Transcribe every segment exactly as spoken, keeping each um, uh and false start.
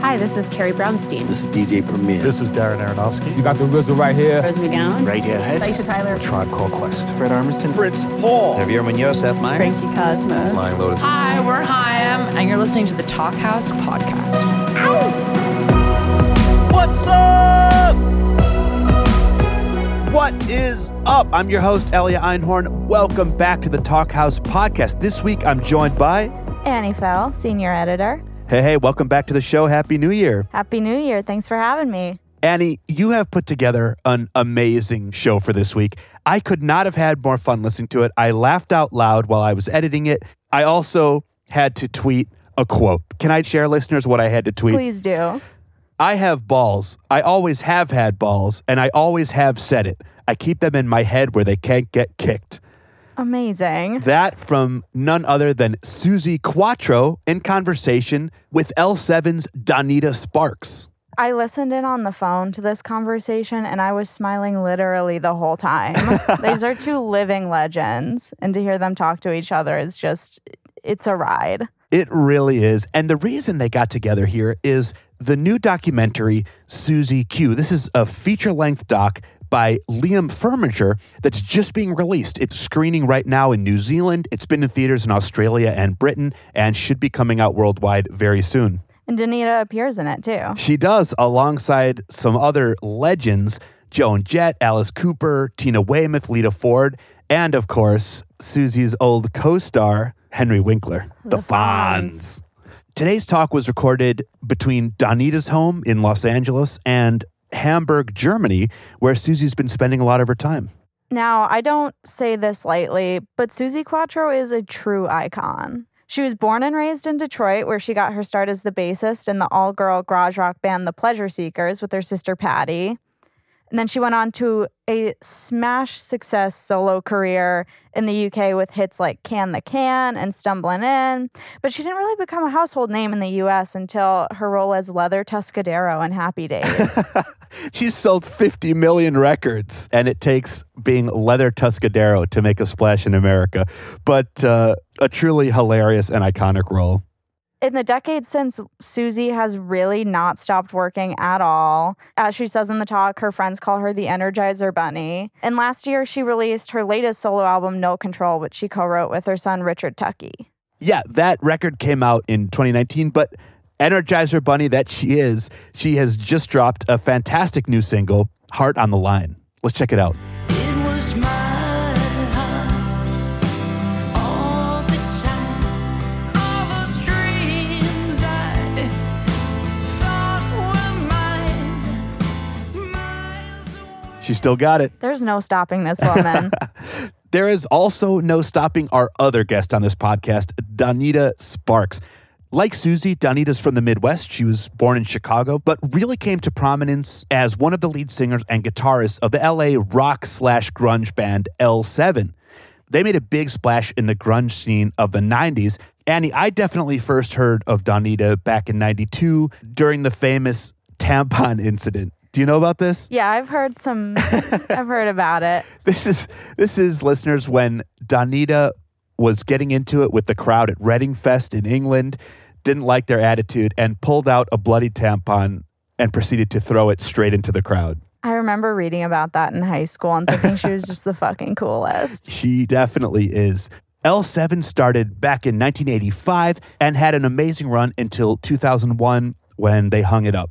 Hi, this is Carrie Brownstein. This is D J Premier. This is Darren Aronofsky. You got the RZA right here. Rose McGowan. Right here. Aisha Tyler. A Tribe Called Quest. Fred Armisen. Prince Paul. Javier Munoz. Seth Meyers. Frankie Cosmos. Flying Lotus. Hi, we're Haim, and you're listening to the Talkhouse Podcast. Ow! What's up? What is up? I'm your host, Elia Einhorn. Welcome back to the Talkhouse Podcast. This week, I'm joined by... Annie Fell, Senior Editor. Hey, hey, welcome back to the show. Happy New Year. Happy New Year. Thanks for having me. Annie, you have put together an amazing show for this week. I could not have had more fun listening to it. I laughed out loud while I was editing it. I also had to tweet a quote. Can I share, listeners, what I had to tweet? Please do. I have balls. I always have had balls, and I always have said it. I keep them in my head where they can't get kicked. Amazing. That from none other than Suzi Quatro in conversation with L seven's Donita Sparks. I listened in on the phone to this conversation, and I was smiling literally the whole time. These are two living legends, and to hear them talk to each other is just, it's a ride. It really is. And the reason they got together here is the new documentary, Susie Q. This is a feature-length doc by Liam Firmisher that's just being released. It's screening right now in New Zealand. It's been in theaters in Australia and Britain and should be coming out worldwide very soon. And Donita appears in it, too. She does, alongside some other legends, Joan Jett, Alice Cooper, Tina Weymouth, Lita Ford, and, of course, Susie's old co-star, Henry Winkler, the, the Fonz. Fonz. Today's talk was recorded between Donita's home in Los Angeles and Hamburg, Germany, where Susie's been spending a lot of her time. Now, I don't say this lightly, but Suzi Quatro is a true icon. She was born and raised in Detroit, where she got her start as the bassist in the all-girl garage rock band The Pleasure Seekers with her sister Patty. And then she went on to a smash success solo career in the U K with hits like Can the Can and Stumbling In. But she didn't really become a household name in the U S until her role as Leather Tuscadero in Happy Days. She's sold fifty million records, and it takes being Leather Tuscadero to make a splash in America. But uh, a truly hilarious and iconic role. In the decades since, Suzi has really not stopped working at all. As she says in the talk, her friends call her the Energizer Bunny. And last year, she released her latest solo album, No Control, which she co-wrote with her son, Richard Tuckey. Yeah, that record came out in twenty nineteen, but Energizer Bunny that she is, she has just dropped a fantastic new single, Heart on the Line. Let's check it out. It was my- She still got it. There's no stopping this woman. There is also no stopping our other guest on this podcast, Donita Sparks. Like Suzi, Donita's from the Midwest. She was born in Chicago, but really came to prominence as one of the lead singers and guitarists of the L A rock slash grunge band L seven. They made a big splash in the grunge scene of the nineties. Annie, I definitely first heard of Donita back in ninety-two during the famous tampon incident. Do you know about this? Yeah, I've heard some, I've heard about it. This is, this is, listeners, when Donita was getting into it with the crowd at Reading Fest in England, didn't like their attitude, and pulled out a bloody tampon and proceeded to throw it straight into the crowd. I remember reading about that in high school and thinking she was just the fucking coolest. She definitely is. L seven started back in nineteen eighty-five and had an amazing run until two thousand one when they hung it up.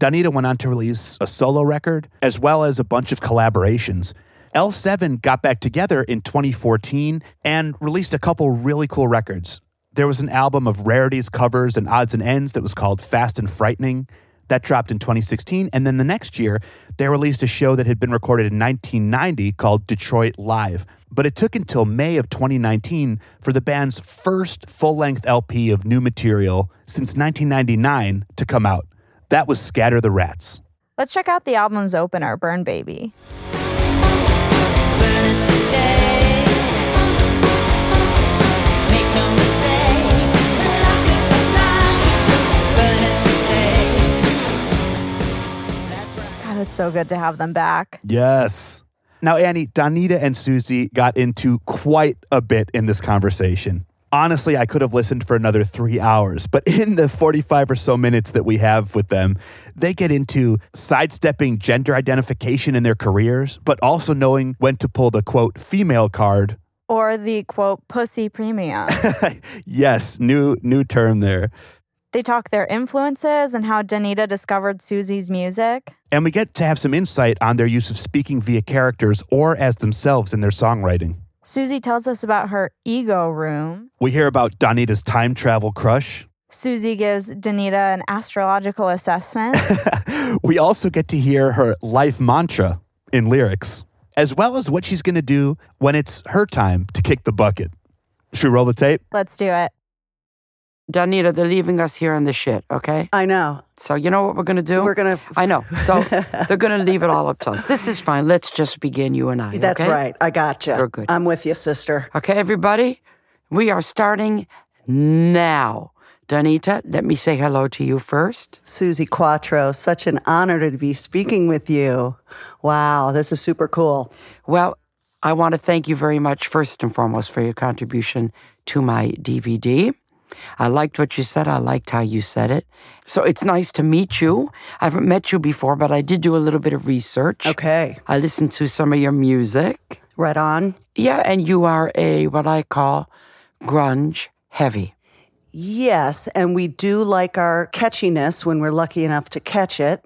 Donita went on to release a solo record, as well as a bunch of collaborations. L seven got back together in twenty fourteen and released a couple really cool records. There was an album of rarities, covers, and odds and ends that was called Fast and Frightening. That dropped in twenty sixteen, and then the next year, they released a show that had been recorded in nineteen ninety called Detroit Live. But it took until May of twenty nineteen for the band's first full-length L P of new material since nineteen ninety-nine to come out. That was Scatter the Rats. Let's check out the album's opener, Burn Baby. Burn at the stake. Make no mistake. Lock us up, lock us up. Burn at the stake. That's right. God, it's so good to have them back. Yes. Now, Annie, Donita and Suzi got into quite a bit in this conversation. honestly, I could have listened for another three hours, but in the forty-five or so minutes that we have with them, they get into sidestepping gender identification in their careers, but also knowing when to pull the, quote, female card. Or the, quote, pussy premium. Yes, new new term there. They talk their influences and how Donita discovered Suzi's music. And we get to have some insight on their use of speaking via characters or as themselves in their songwriting. Suzi tells us about her ego room. We hear about Donita's time travel crush. Suzi gives Donita an astrological assessment. We also get to hear her life mantra in lyrics, as well as what she's going to do when it's her time to kick the bucket. Should we roll the tape? Let's do it. Donita, they're leaving us here in the shit, okay? I know. So you know what we're going to do? We're going to... I know. So they're going to leave it all up to us. This is fine. Let's just begin, you and I, That's okay? right. I gotcha. We're good. I'm with you, sister. Okay, everybody? We are starting now. Donita, let me say hello to you first. Suzi Quatro, such an honor to be speaking with you. Wow, this is super cool. Well, I want to thank you very much, first and foremost, for your contribution to my D V D. I liked what you said. I liked how you said it. So it's nice to meet you. I haven't met you before, but I did do a little bit of research. Okay. I listened to some of your music. Right on. Yeah, and you are a, what I call, grunge heavy. Yes, and we do like our catchiness when we're lucky enough to catch it.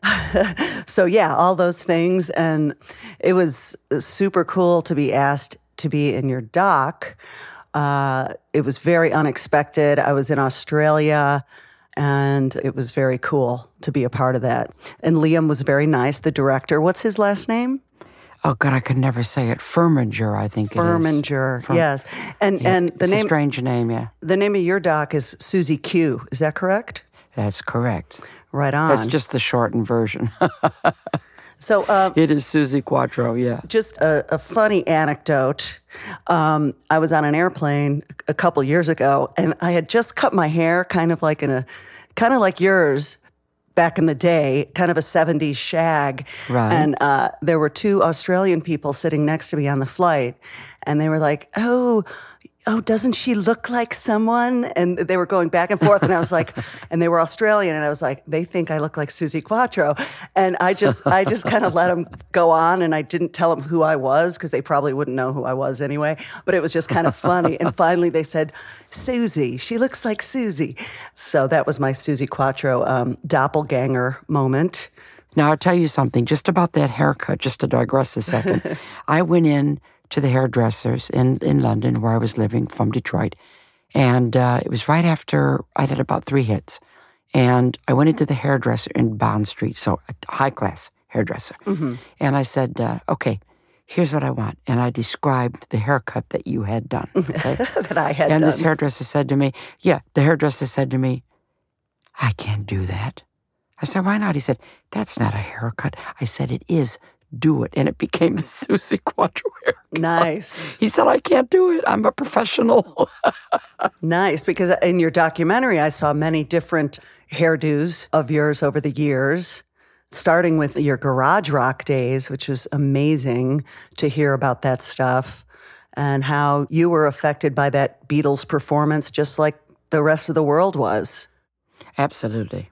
So yeah, all those things. And it was super cool to be asked to be in your doc. Uh, it was very unexpected. I was in Australia, and it was very cool to be a part of that. And Liam was very nice, the director. What's his last name? Oh, God, I could never say it. Firmisher, I think Firmisher, it is. Firmisher, yes. And, yeah, and the it's name, a strange name, yeah. The name of your doc is Suzi Q. Is that correct? That's correct. Right on. That's just the shortened version. So um, it is Suzi Quatro, yeah. Just a, a funny anecdote. Um, I was on an airplane a couple years ago, and I had just cut my hair, kind of like in a, kind of like yours, back in the day, kind of a seventies shag. Right. And uh, there were two Australian people sitting next to me on the flight, and they were like, "Oh, oh, doesn't she look like someone?" And they were going back and forth, and I was like, and they were Australian, and I was like, they think I look like Suzi Quatro. And I just, I just kind of let them go on, and I didn't tell them who I was, because they probably wouldn't know who I was anyway, but it was just kind of funny. And finally they said, "Suzi, she looks like Suzi." So that was my Suzi Quatro um, doppelganger moment. Now I'll tell you something, just about that haircut, just to digress a second. I went in to the hairdressers in, in London, where I was living from Detroit. And uh, it was right after I did about three hits. And I went into the hairdresser in Bond Street, so a high-class hairdresser. Mm-hmm. And I said, uh, okay, here's what I want. And I described the haircut that you had done. Okay? that I had and done. And this hairdresser said to me, yeah, the hairdresser said to me, "I can't do that." I said, "Why not?" He said, "That's not a haircut." I said, "It is. Do it." And it became the Suzi Quatro haircut. Nice. He said, "I can't do it. I'm a professional." Nice, because in your documentary, I saw many different hairdos of yours over the years, starting with your garage rock days, which was amazing to hear about that stuff, and how you were affected by that Beatles performance just like the rest of the world was. Absolutely.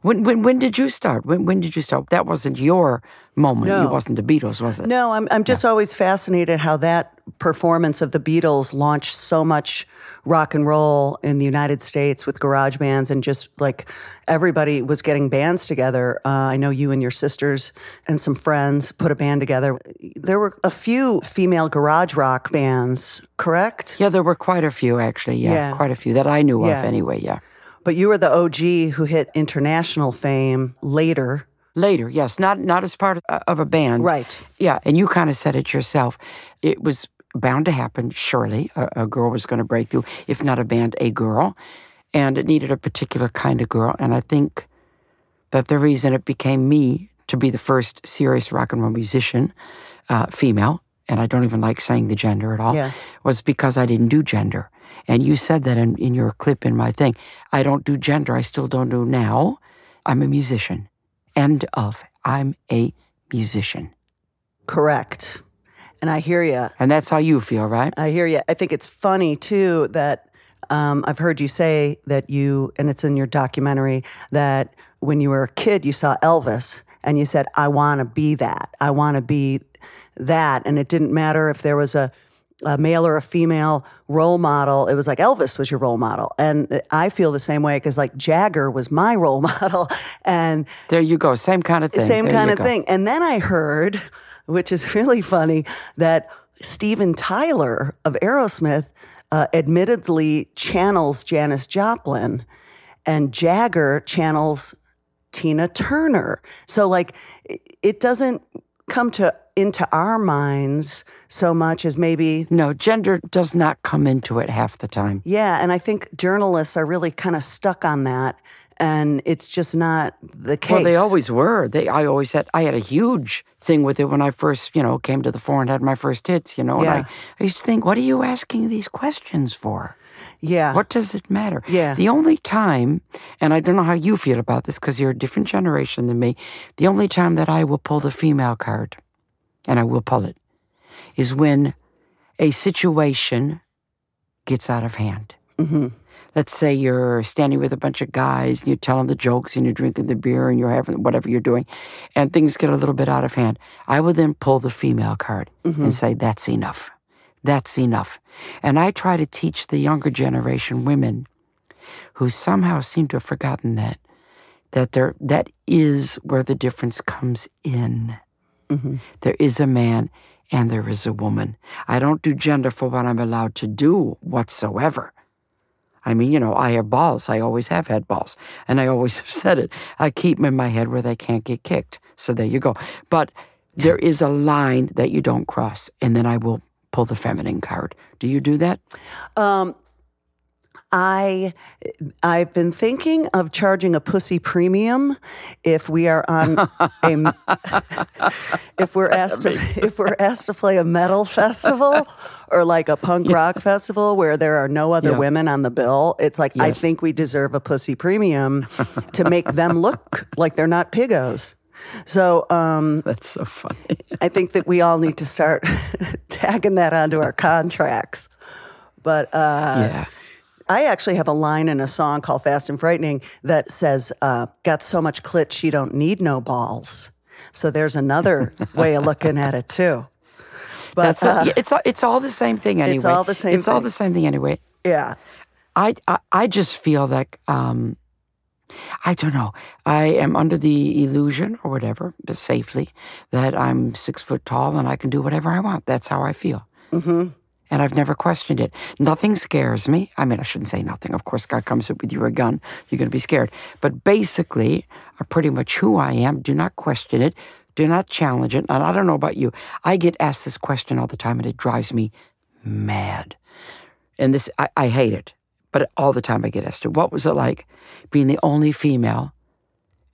When when when did you start? When when did you start? That wasn't your moment. No. It wasn't the Beatles, was it? No, I'm I'm just yeah. always fascinated how that performance of the Beatles launched so much rock and roll in the United States with garage bands, and just like everybody was getting bands together. Uh, I know you and your sisters and some friends put a band together. There were a few female garage rock bands, correct? Yeah, there were quite a few actually. Yeah, yeah. Quite a few that I knew yeah. of anyway. Yeah. But you were the O G who hit international fame later. Later, yes. Not not as part of a band. Right. Yeah, and you kind of said it yourself. It was bound to happen, surely. A, a girl was going to break through, if not a band, a girl. And it needed a particular kind of girl. And I think that the reason it became me to be the first serious rock and roll musician, uh, female, and I don't even like saying the gender at all, yeah. was because I didn't do gender. And you said that in, in your clip in my thing. I don't do gender. I still don't do now. I'm a musician. End of. I'm a musician. Correct. And I hear you. And that's how you feel, right? I hear you. I think it's funny, too, that um, I've heard you say that you, and it's in your documentary, that when you were a kid, you saw Elvis, and you said, I want to be that. I want to be that. And it didn't matter if there was a, a male or a female role model. It was like Elvis was your role model. And I feel the same way because like Jagger was my role model. And there you go. Same kind of thing. Same there kind of go. thing. And then I heard, which is really funny, that Steven Tyler of Aerosmith uh, admittedly channels Janis Joplin and Jagger channels Tina Turner. So like it doesn't come to into our minds so much as maybe... No, gender does not come into it half the time. Yeah, and I think journalists are really kind of stuck on that, and it's just not the case. Well, they always were. They, I always had, I had a huge thing with it when I first, you know, came to the fore and had my first hits, you know, yeah. and I, I used to think, what are you asking these questions for? Yeah. What does it matter? Yeah. The only time, and I don't know how you feel about this because you're a different generation than me, the only time that I will pull the female card, and I will pull it, is when a situation gets out of hand. Mm-hmm. Let's say you're standing with a bunch of guys and you're telling the jokes and you're drinking the beer and you're having whatever you're doing and things get a little bit out of hand. I will then pull the female card mm-hmm. and say, that's enough. That's enough. And I try to teach the younger generation women who somehow seem to have forgotten that, that there, that is where the difference comes in. Mm-hmm. There is a man and there is a woman. I don't do gender for what I'm allowed to do whatsoever. I mean, you know, I have balls. I always have had balls. And I always have said it. I keep them in my head where they can't get kicked. So there you go. But there is a line that you don't cross. And then I will pull the feminine card. Do you do that? Um, I, I've been thinking of charging a pussy premium if we are on a, if we're asked to, if we're asked to play a metal festival or like a punk yeah. rock festival where there are no other yeah. women on the bill. It's like, yes. I think we deserve a pussy premium to make them look like they're not pigos. So um, that's so funny. I think that we all need to start tagging that onto our contracts. But uh, yeah. I actually have a line in a song called Fast and Frightening that says, uh, got so much clit, she don't need no balls. So there's another way of looking at it, too. But that's a, uh, it's, all, it's all the same thing anyway. It's all the same it's thing. It's all the same thing anyway. Yeah. I, I, I just feel like... Um, I don't know. I am under the illusion or whatever, but safely, that I'm six foot tall and I can do whatever I want. That's how I feel. Mm-hmm. And I've never questioned it. Nothing scares me. I mean, I shouldn't say nothing. Of course, God comes up with you a gun. You're going to be scared. But basically, I'm pretty much who I am. Do not question it. Do not challenge it. And I don't know about you. I get asked this question all the time and it drives me mad. And this, I, I hate it. But all the time I get asked, what was it like being the only female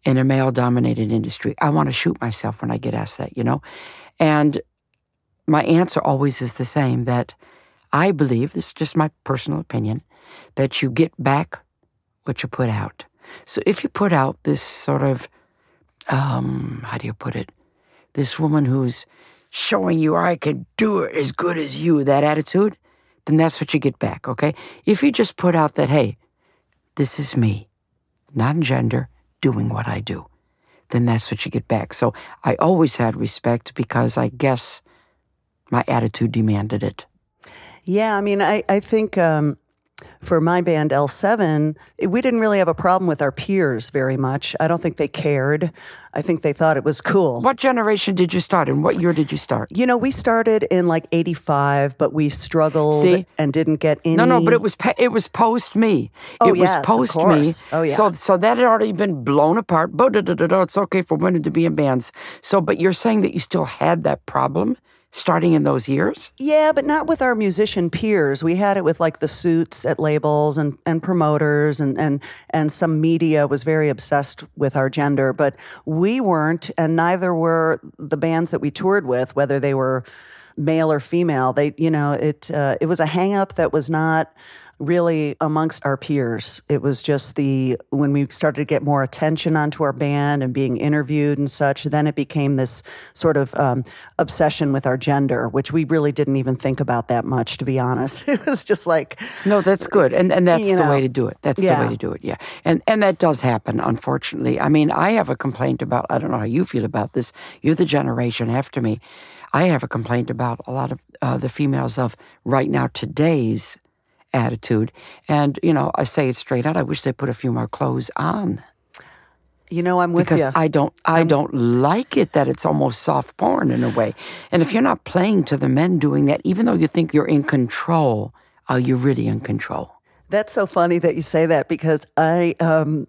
in a male-dominated industry? I want to shoot myself when I get asked that, you know? And my answer always is the same, that I believe, this is just my personal opinion, that you get back what you put out. So if you put out this sort of, um, how do you put it, this woman who's showing you I can do it as good as you, that attitude, then that's what you get back, okay? If you just put out that, hey, this is me, non-gender, doing what I do, then that's what you get back. So I always had respect because I guess my attitude demanded it. Yeah, I mean, I, I think um, for my band L seven, we didn't really have a problem with our peers very much. I don't think they cared. I think they thought it was cool. What generation did you start in? What year did you start? You know, we started in like eighty-five, but we struggled See? and didn't get any. No, no, but it was it was post me. Oh, it yes, was post of course. me. Oh, yeah. So, so that had already been blown apart. It's okay for women to be in bands. So, but you're saying that you still had that problem starting in those years? Yeah, but not with our musician peers. We had it with like the suits at labels and, and promoters and, and, and some media was very obsessed with our gender, but we weren't, and neither were the bands that we toured with, whether they were male or female. They, you know, it uh, it was a hang-up that was not really amongst our peers. It was just the, when we started to get more attention onto our band and being interviewed and such, then it became this sort of um, obsession with our gender, which we really didn't even think about that much, to be honest. It was just like... No, that's good. And and that's the know. way to do it. That's yeah. the way to do it, yeah. And, and that does happen, unfortunately. I mean, I have a complaint about, I don't know how you feel about this, you're the generation after me. I have a complaint about a lot of uh, the females of right now, today's attitude. And, you know, I say it straight out, I wish they put a few more clothes on. You know, I'm with you. Because I don't, I I'm... don't like it that it's almost soft porn in a way. And if you're not playing to the men doing that, even though you think you're in control, are you really in control? That's so funny that you say that, because I, um,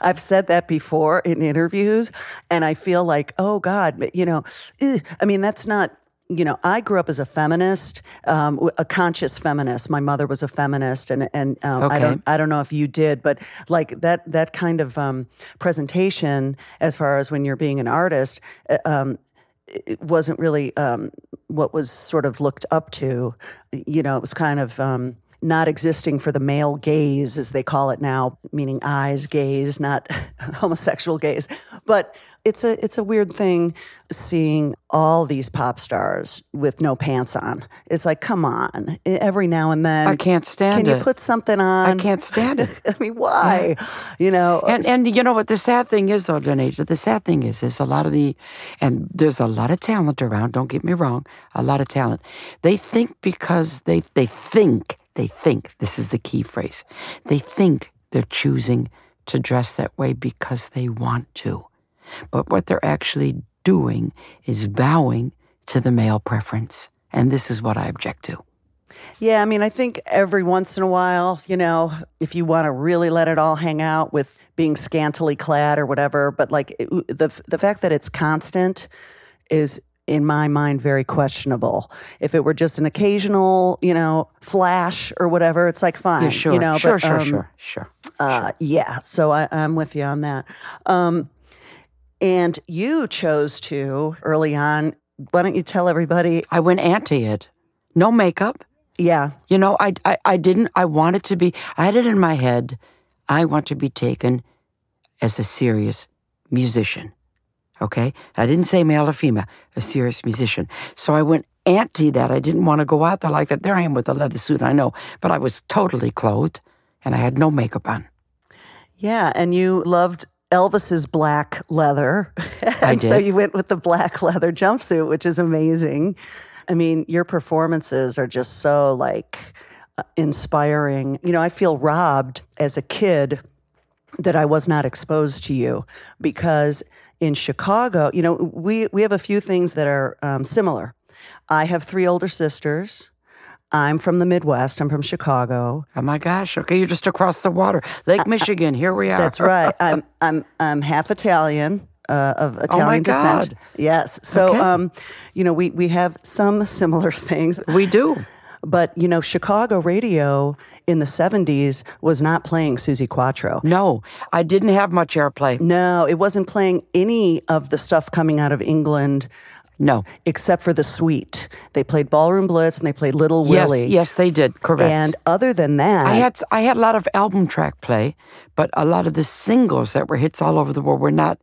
I've said that before in interviews, and I feel like, oh God, you know, ugh. I mean, that's not, you know, I grew up as a feminist, um, a conscious feminist. My mother was a feminist, and and um, okay. I don't, I don't know if you did, but like that that kind of um, presentation, as far as when you're being an artist, um, it wasn't really um, what was sort of looked up to. You know, it was kind of. Um, not existing for the male gaze, as they call it now, meaning eyes gaze, not homosexual gaze. But it's a it's a weird thing seeing all these pop stars with no pants on. It's like, come on, every now and then. I can't stand can it. Can you put something on? I can't stand it. I mean, why? Yeah. You know. And, and you know what the sad thing is, though, Donita, the sad thing is there's a lot of the, and there's a lot of talent around, don't get me wrong, a lot of talent. They think because they they think They think, this is the key phrase, they think they're choosing to dress that way because they want to. But what they're actually doing is bowing to the male preference. And this is what I object to. Yeah, I mean, I think every once in a while, you know, if you want to really let it all hang out with being scantily clad or whatever, but like the the fact that it's constant is... in my mind, very questionable. If it were just an occasional, you know, flash or whatever, it's like fine. Yeah, sure, you know, sure, but, sure, um, sure, sure, uh, sure. Yeah, so I, I'm with you on that. Um, and you chose to, early on, why don't you tell everybody? I went anti it. No makeup. Yeah. You know, I, I, I didn't, I wanted to be, I had it in my head, I want to be taken as a serious musician. Okay? I didn't say male or female, a serious musician. So I went anti that. I didn't want to go out there like that. There I am with a leather suit, I know. But I was totally clothed, and I had no makeup on. Yeah, and you loved Elvis's black leather. I did. So you went with the black leather jumpsuit, which is amazing. I mean, your performances are just so, like, inspiring. You know, I feel robbed as a kid that I was not exposed to you, because... in Chicago, you know, we, we have a few things that are um, similar. I have three older sisters. I'm from the Midwest. I'm from Chicago. Oh my gosh! Okay, you're just across the water, Lake I, Michigan. Here we are. That's right. I'm I'm I'm half Italian uh, of Italian oh my descent. God. Yes. So, okay. um, you know, we we have some similar things. We do. But, you know, Chicago radio in the seventies was not playing Suzi Quatro. No, I didn't have much airplay. No, it wasn't playing any of the stuff coming out of England. No. Except for the suite. They played Ballroom Blitz and they played Little yes, Willie. Yes, yes, they did, correct. And other than that... I had I had a lot of album track play, but a lot of the singles that were hits all over the world were not...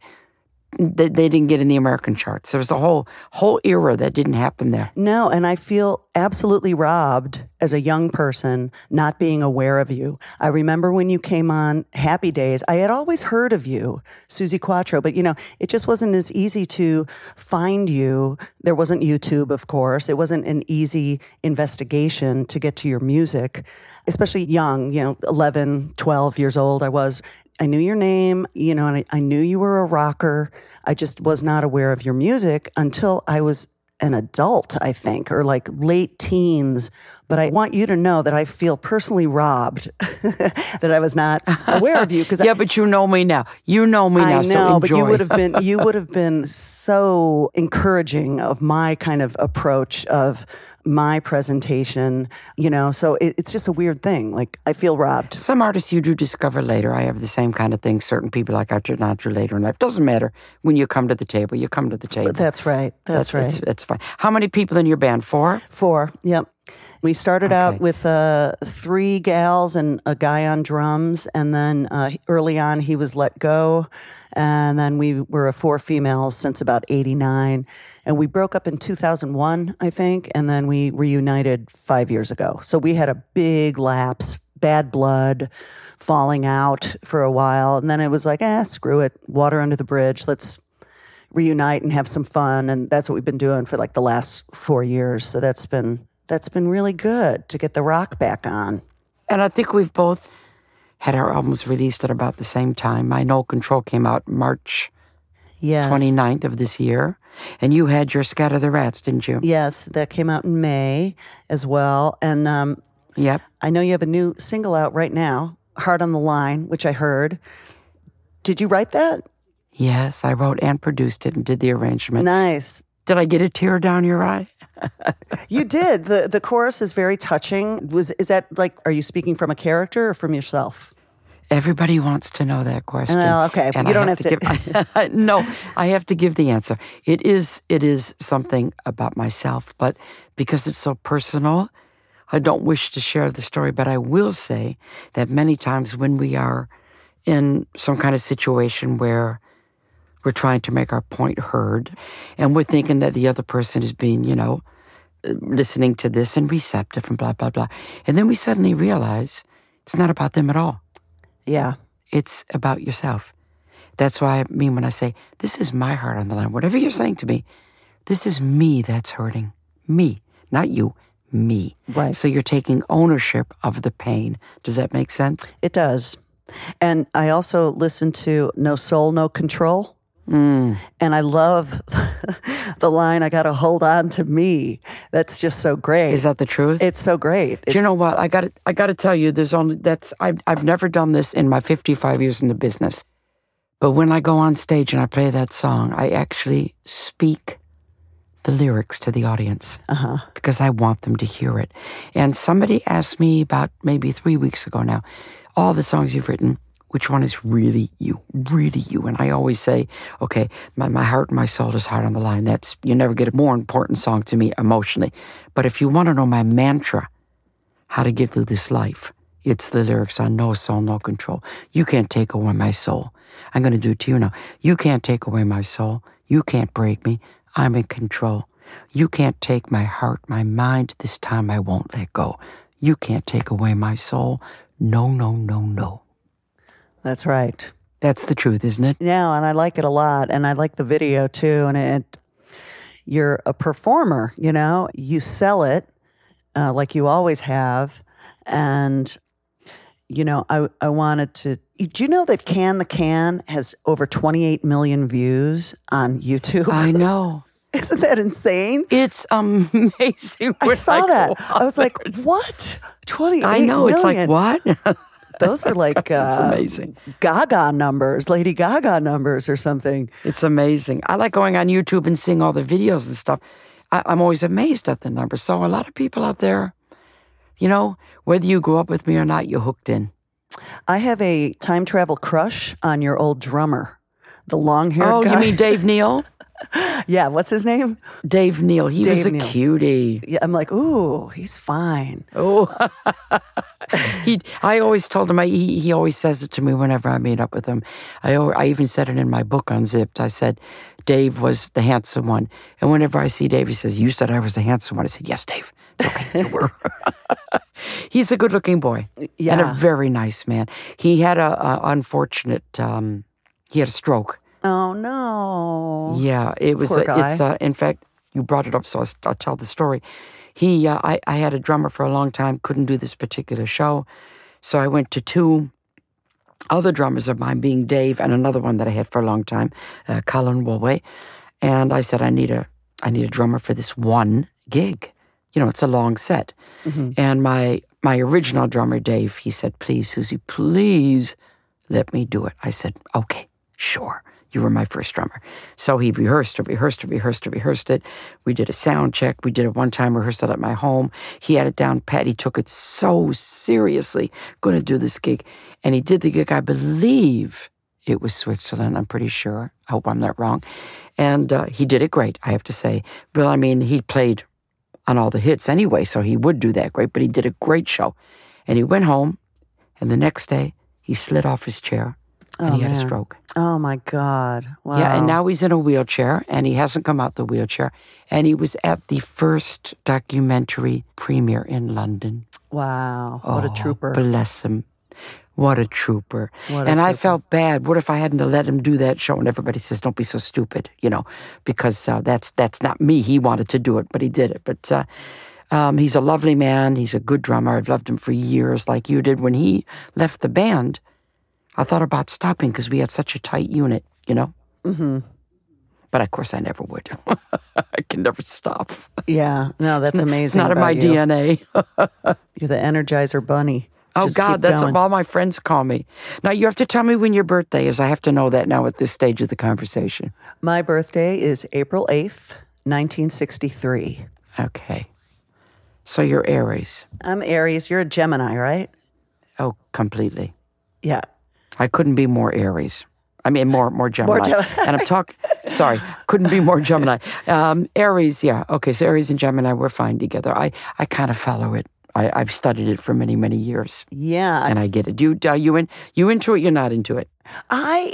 They, they didn't get in the American charts. There was a whole whole era that didn't happen there. No, and I feel absolutely robbed as a young person not being aware of you. I remember when you came on Happy Days, I had always heard of you, Suzi Quatro, but you know, it just wasn't as easy to find you. There wasn't YouTube, of course. It wasn't an easy investigation to get to your music, especially young, you know, eleven, twelve years old I was. I knew your name, you know, and I, I knew you were a rocker. I just was not aware of your music until I was an adult, I think, or like late teens. But I want you to know that I feel personally robbed that I was not aware of you. Cause yeah, I, but you know me now. You know me now, I know, so enjoy. But you would have been, you would have been so encouraging of my kind of approach of my presentation, you know, so it, it's just a weird thing. Like, I feel robbed. Some artists you do discover later. I have the same kind of thing. Certain people I got to nurture later in life. Doesn't matter. When you come to the table, you come to the table. That's right. That's, that's right. That's, that's fine. How many people in your band? Four? Four, yep. We started okay. out with uh, three gals and a guy on drums, and then uh, early on he was let go, and then we were a four females since about eighty-nine, and we broke up in two thousand one, I think, and then we reunited five years ago. So we had a big lapse, bad blood, falling out for a while, and then it was like, eh, screw it, water under the bridge, let's reunite and have some fun, and that's what we've been doing for like the last four years. So that's been that's been really good to get the rock back on. And I think we've both had our albums released at about the same time. My No Control came out March yes. twenty-ninth of this year, and you had your Scatter the Rats, didn't you? Yes, that came out in May as well. And um, yep, I know you have a new single out right now, Heart on the Line, which I heard. Did you write that? Yes, I wrote and produced it and did the arrangement. Nice. Did I get a tear down your eye? You did. The The chorus is very touching. Was Is that like, are you speaking from a character or from yourself? Everybody wants to know that question. Well, okay. And you I don't have, have to. to give, I, no, I have to give the answer. It is. It is something about myself, but because it's so personal, I don't wish to share the story, but I will say that many times when we are in some kind of situation where we're trying to make our point heard, and we're thinking that the other person is being, you know, listening to this and receptive and blah, blah, blah. And then we suddenly realize it's not about them at all. Yeah. It's about yourself. That's why I mean when I say, this is my heart on the line, whatever you're saying to me, this is me that's hurting. Me, not you, me. Right. So you're taking ownership of the pain. Does that make sense? It does. And I also listened to No Soul, No Control. Mm. And I love the line, I got to hold on to me. That's just so great. Is that the truth? It's so great. It's, do you know what? I got I got to tell you, there's only that's I've, I've never done this in my fifty-five years in the business. But when I go on stage and I play that song, I actually speak the lyrics to the audience uh-huh. because I want them to hear it. And somebody asked me about maybe three weeks ago now, all the songs you've written, which one is really you, really you? And I always say, okay, my, my heart and my soul is Heart on the Line. That's, you never get a more important song to me emotionally. But if you want to know my mantra, how to get through this life, it's the lyrics on No Soul, No Control. You can't take away my soul. I'm going to do it to you now. You can't take away my soul. You can't break me. I'm in control. You can't take my heart, my mind. This time I won't let go. You can't take away my soul. No, no, no, no. That's right. That's the truth, isn't it? Yeah, and I like it a lot, and I like the video too. And it, you're a performer, you know. You sell it uh, like you always have, and you know, I I wanted to. Do you know that Can the Can has over twenty-eight million views on YouTube? I know. Isn't that insane? It's amazing. I saw I that. I was like, what? twenty-eight I know. Million? It's like what? Those are like uh, amazing. Gaga numbers, Lady Gaga numbers or something. It's amazing. I like going on YouTube and seeing all the videos and stuff. I, I'm always amazed at the numbers. So a lot of people out there, you know, whether you grew up with me or not, you're hooked in. I have a time travel crush on your old drummer, the long-haired oh, guy. Oh, you mean Dave Neal? Yeah, what's his name? Dave Neal. He Dave was a Neal. cutie. Yeah, I'm like, ooh, he's fine. Oh, he. I always told him. I, he he always says it to me whenever I meet up with him. I I even said it in my book Unzipped. I said Dave was the handsome one, and whenever I see Dave, he says, "You said I was the handsome one." I said, "Yes, Dave. It's okay, you were." He's a good-looking boy yeah. and a very nice man. He had a, a unfortunate. Um, he had a stroke. Oh, no. Yeah, it was, a, it's, uh, in fact, you brought it up, so I'll, I'll tell the story. He, uh, I, I had a drummer for a long time, couldn't do this particular show, so I went to two other drummers of mine, being Dave and another one that I had for a long time, uh, Colin Wolway, and I said, I need a, I need a drummer for this one gig. You know, it's a long set. Mm-hmm. And my, my original drummer, Dave, he said, please, Suzi, please let me do it. I said, okay, sure. You were my first drummer. So he rehearsed, rehearsed, rehearsed, rehearsed it. We did a sound check. We did a one-time rehearsal at my home. He had it down pat. He took it so seriously, going to do this gig. And he did the gig, I believe it was Switzerland, I'm pretty sure. I hope I'm not wrong. And uh, he did it great, I have to say. But I mean, he played on all the hits anyway, so he would do that great, but he did a great show. And he went home, and the next day, he slid off his chair, and oh, he had man. a stroke. Oh, my God. Wow. Yeah, and now he's in a wheelchair, and he hasn't come out the wheelchair. And he was at the first documentary premiere in London. Wow. Oh, what a trooper. Bless him. What a trooper. What a and trooper. I felt bad. What if I hadn't let him do that show? And everybody says, don't be so stupid, you know, because uh, that's that's not me. He wanted to do it, but he did it. But uh, um, he's a lovely man. He's a good drummer. I've loved him for years, like you did. When he left the band, I thought about stopping because we had such a tight unit, you know? Mm-hmm. But, of course, I never would. I can never stop. Yeah. No, that's it's amazing. It's not in my you. D N A. You're the Energizer Bunny. Oh, just God, that's what all my friends call me. Now, you have to tell me when your birthday is. I have to know that now at this stage of the conversation. My birthday is April eighth, nineteen sixty-three. Okay. So you're Aries. I'm Aries. You're a Gemini, right? Oh, completely. Yeah. I couldn't be more Aries. I mean, more more Gemini. More Gemini. And I'm talking, sorry, couldn't be more Gemini. Um, Aries, yeah. Okay, so Aries and Gemini, we're fine together. I, I kind of follow it. I, I've studied it for many, many years. Yeah, and I get it. You are you in? You into it? You're not into it? I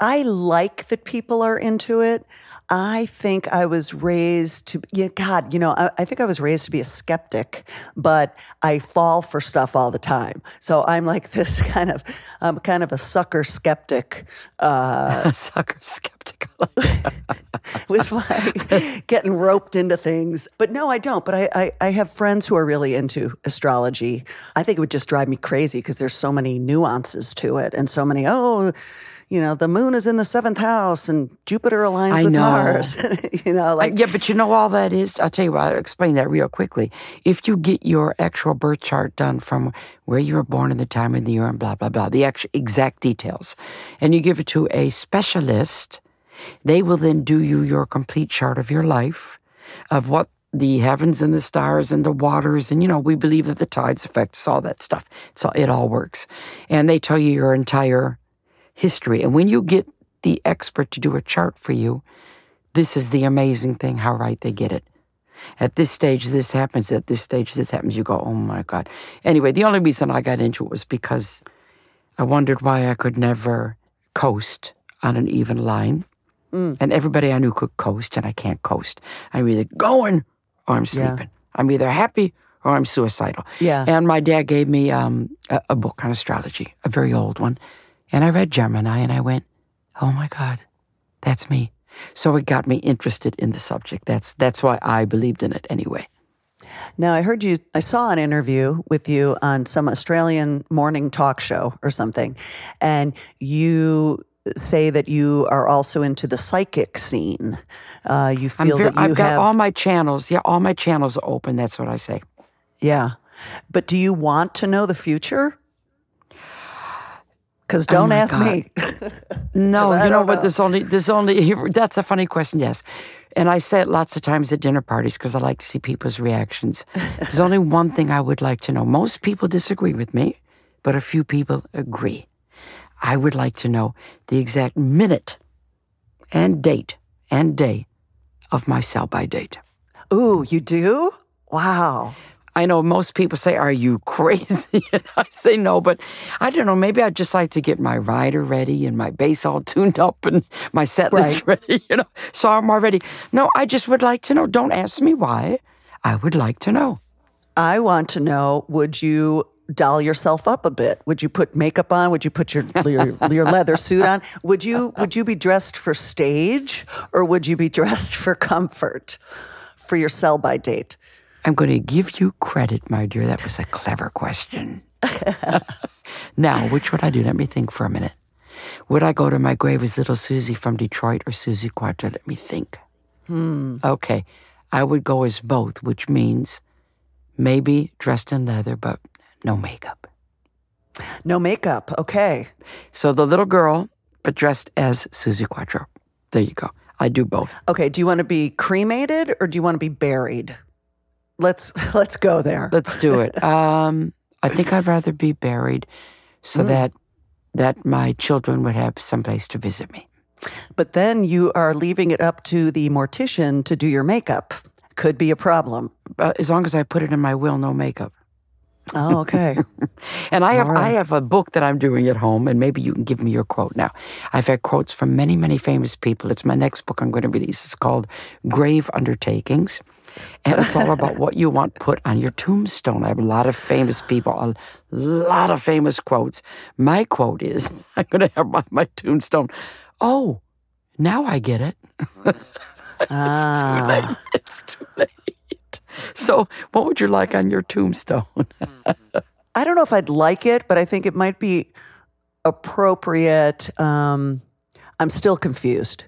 I like that people are into it. I think I was raised to. You know, God, you know, I, I think I was raised to be a skeptic, but I fall for stuff all the time. So I'm like this kind of. I'm kind of a sucker skeptic. Uh, sucker skeptic. With my getting roped into things. But no, I don't. But I, I, I have friends who are really into astrology. I think it would just drive me crazy because there's so many nuances to it and so many, oh, you know, the moon is in the seventh house and Jupiter aligns I with know. Mars. You know, like. Yeah, but you know all that is, I'll tell you what, I'll explain that real quickly. If you get your actual birth chart done from where you were born and the time of the year and blah, blah, blah, the actual exact details, and you give it to a specialist, they will then do you your complete chart of your life, of what the heavens and the stars and the waters, and, you know, we believe that the tides affect us, all that stuff. So it all works. And they tell you your entire history. And when you get the expert to do a chart for you, this is the amazing thing, how right they get it. At this stage, this happens. At this stage, this happens. You go, oh, my God. Anyway, the only reason I got into it was because I wondered why I could never coast on an even line. Mm. And everybody I knew could coast, and I can't coast. I'm either going or I'm sleeping. Yeah. I'm either happy or I'm suicidal. Yeah. And my dad gave me um, a, a book on astrology, a very old one. And I read Gemini, and I went, oh, my God, that's me. So it got me interested in the subject. That's that's why I believed in it anyway. Now, I heard you, I saw an interview with you on some Australian morning talk show or something, and you say that you are also into the psychic scene. Uh, you feel very, that you I've have... I've got all my channels. Yeah, all my channels are open. That's what I say. Yeah. But do you want to know the future? Because don't oh ask God. me. No, you know, know what? There's only, there's only, that's a funny question, yes. And I say it lots of times at dinner parties because I like to see people's reactions. There's only one thing I would like to know. Most people disagree with me, but a few people agree. I would like to know the exact minute and date and day of my sell-by date. Ooh, you do? Wow. I know most people say, are you crazy? And I say no, but I don't know. Maybe I'd just like to get my rider ready and my bass all tuned up and my set list right. ready, you know, so I'm already. No, I just would like to know. Don't ask me why. I would like to know. I want to know, would you doll yourself up a bit? Would you put makeup on? Would you put your your, your leather suit on? Would you would you be dressed for stage or would you be dressed for comfort for your sell-by date? I'm going to give you credit, my dear. That was a clever question. Now, which would I do? Let me think for a minute. Would I go to my grave as Little Susie from Detroit or Suzi Quatro? Let me think. Hmm. Okay. I would go as both, which means maybe dressed in leather, but no makeup. No makeup, okay. So the little girl, but dressed as Suzi Quatro. There you go. I do both. Okay, do you want to be cremated or do you want to be buried? Let's let's go there. Let's do it. Um, I think I'd rather be buried so mm. that that my children would have someplace to visit me. But then you are leaving it up to the mortician to do your makeup. Could be a problem. uh, as long as I put it in my will, no makeup. Oh, okay. And I have right. I have a book that I'm doing at home, and maybe you can give me your quote now. I've had quotes from many, many famous people. It's my next book I'm going to release. It's called Grave Undertakings, and it's all about what you want put on your tombstone. I have a lot of famous people, a lot of famous quotes. My quote is, I'm going to have my, my tombstone, oh, now I get it. Ah. It's too late. It's too late. So what would you like on your tombstone? I don't know if I'd like it, but I think it might be appropriate. Um, I'm still confused.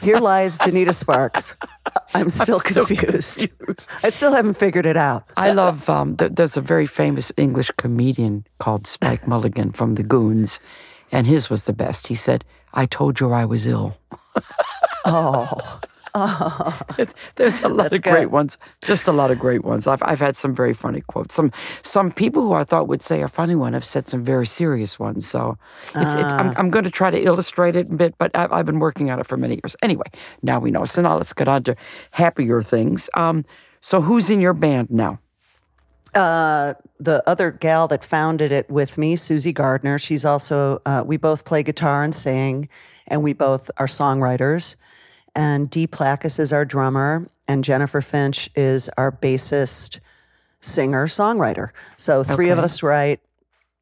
Here lies Donita Sparks. I'm still, I'm still confused. confused. I still haven't figured it out. I love, um, th- there's a very famous English comedian called Spike Mulligan from The Goons, and his was the best. He said, I told you I was ill. Oh, Oh, there's a lot of great good. ones. Just a lot of great ones. I've I've had some very funny quotes. Some some people who I thought would say a funny one have said some very serious ones. So it's, uh. it's, I'm I'm going to try to illustrate it a bit, but I've, I've been working on it for many years. Anyway, now we know. So now let's get on to happier things. Um, so who's in your band now? Uh, the other gal that founded it with me, Suzi Gardner. She's also uh, we both play guitar and sing, and we both are songwriters. And Dee Plakis is our drummer, and Jennifer Finch is our bassist, singer, songwriter. So three okay. of us write.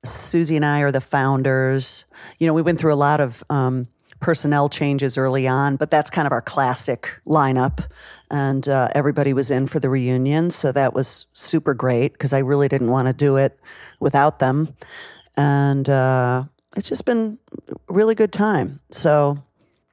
Suzi and I are the founders. You know, we went through a lot of um, personnel changes early on, but that's kind of our classic lineup. And uh, everybody was in for the reunion, so that was super great because I really didn't want to do it without them. And uh, it's just been a really good time. So...